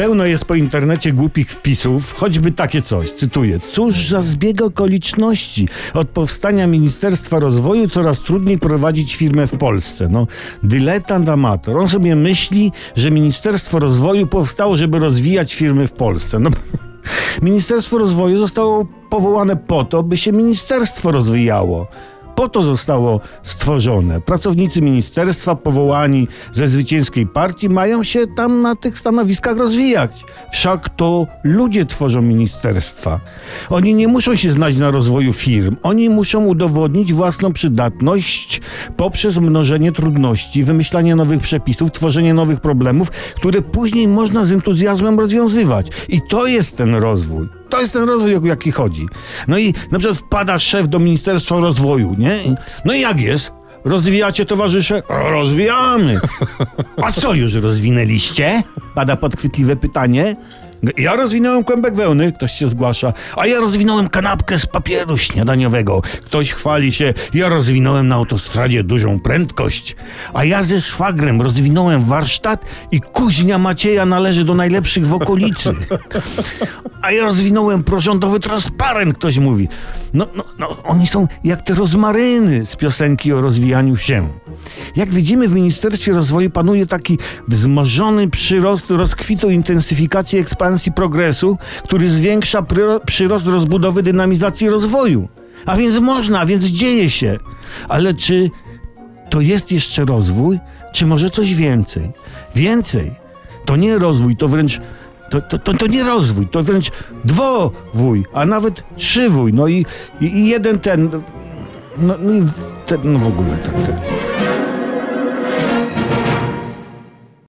Pełno jest po internecie głupich wpisów, choćby takie coś, cytuję: cóż za zbieg okoliczności. Od powstania Ministerstwa Rozwoju coraz trudniej prowadzić firmę w Polsce. No, dyletant, amator. On sobie myśli, że Ministerstwo Rozwoju powstało, żeby rozwijać firmy w Polsce. No, Ministerstwo Rozwoju zostało powołane po to, by się ministerstwo rozwijało. Po to zostało stworzone. Pracownicy ministerstwa powołani ze zwycięskiej partii mają się tam na tych stanowiskach rozwijać. Wszak to ludzie tworzą ministerstwa. Oni nie muszą się znać na rozwoju firm. Oni muszą udowodnić własną przydatność poprzez mnożenie trudności, wymyślanie nowych przepisów, tworzenie nowych problemów, które później można z entuzjazmem rozwiązywać. I to jest ten rozwój. To jest ten rozwój, o jaki chodzi. No i na przykład wpada szef do Ministerstwa Rozwoju, nie? No i jak jest? Rozwijacie, towarzysze? Rozwijamy. A co już rozwinęliście? Pada podchwytliwe pytanie. Ja rozwinąłem kłębek wełny, ktoś się zgłasza. A ja rozwinąłem kanapkę z papieru śniadaniowego. Ktoś chwali się. Ja rozwinąłem na autostradzie dużą prędkość. A ja ze szwagrem rozwinąłem warsztat i kuźnia Macieja należy do najlepszych w okolicy. A ja rozwinąłem prorządowy transparent, ktoś mówi. No, oni są jak te rozmaryny z piosenki o rozwijaniu się. Jak widzimy, w Ministerstwie Rozwoju panuje taki wzmożony przyrost rozkwitu intensyfikacji ekspansji progresu, który zwiększa przyrost rozbudowy dynamizacji rozwoju. A więc można, a więc dzieje się. Ale czy to jest jeszcze rozwój, czy może coś więcej? Więcej. To nie rozwój, to wręcz... To nie rozwój, to wręcz dwowój, a nawet trzywój, no i jeden ten, no w ogóle tak.